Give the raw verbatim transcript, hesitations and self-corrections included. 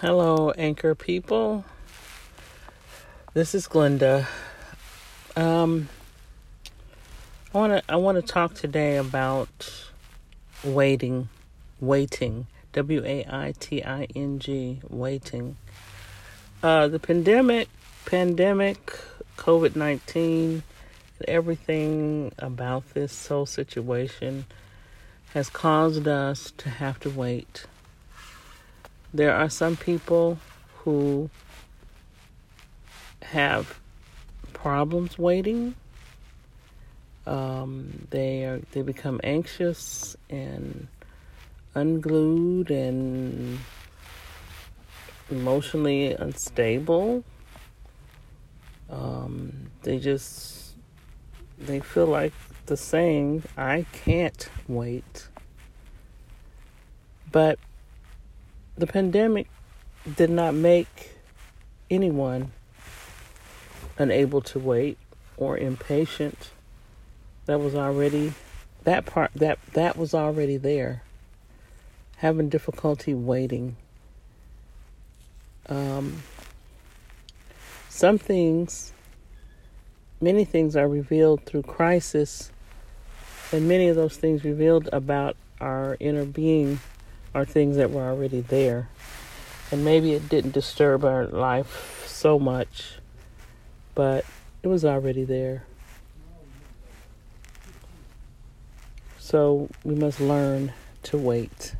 Hello, Anchor people. This is Glenda. Um, I want to I want to talk today about waiting, waiting, W A I T I N G, waiting. Uh, the pandemic, pandemic, COVID nineteen, everything about this whole situation has caused us to have to wait. There are some people who have problems waiting. Um, they are they become anxious and unglued and emotionally unstable. Um, they just they feel like the saying, "I can't wait," but the pandemic did not make anyone unable to wait or impatient. That was already that part that that was already there. Having difficulty waiting. Um, some things, many things are revealed through crisis, and many of those things revealed about our inner being are things that were already there. And maybe it didn't disturb our life so much, but it was already there. So we must learn to wait.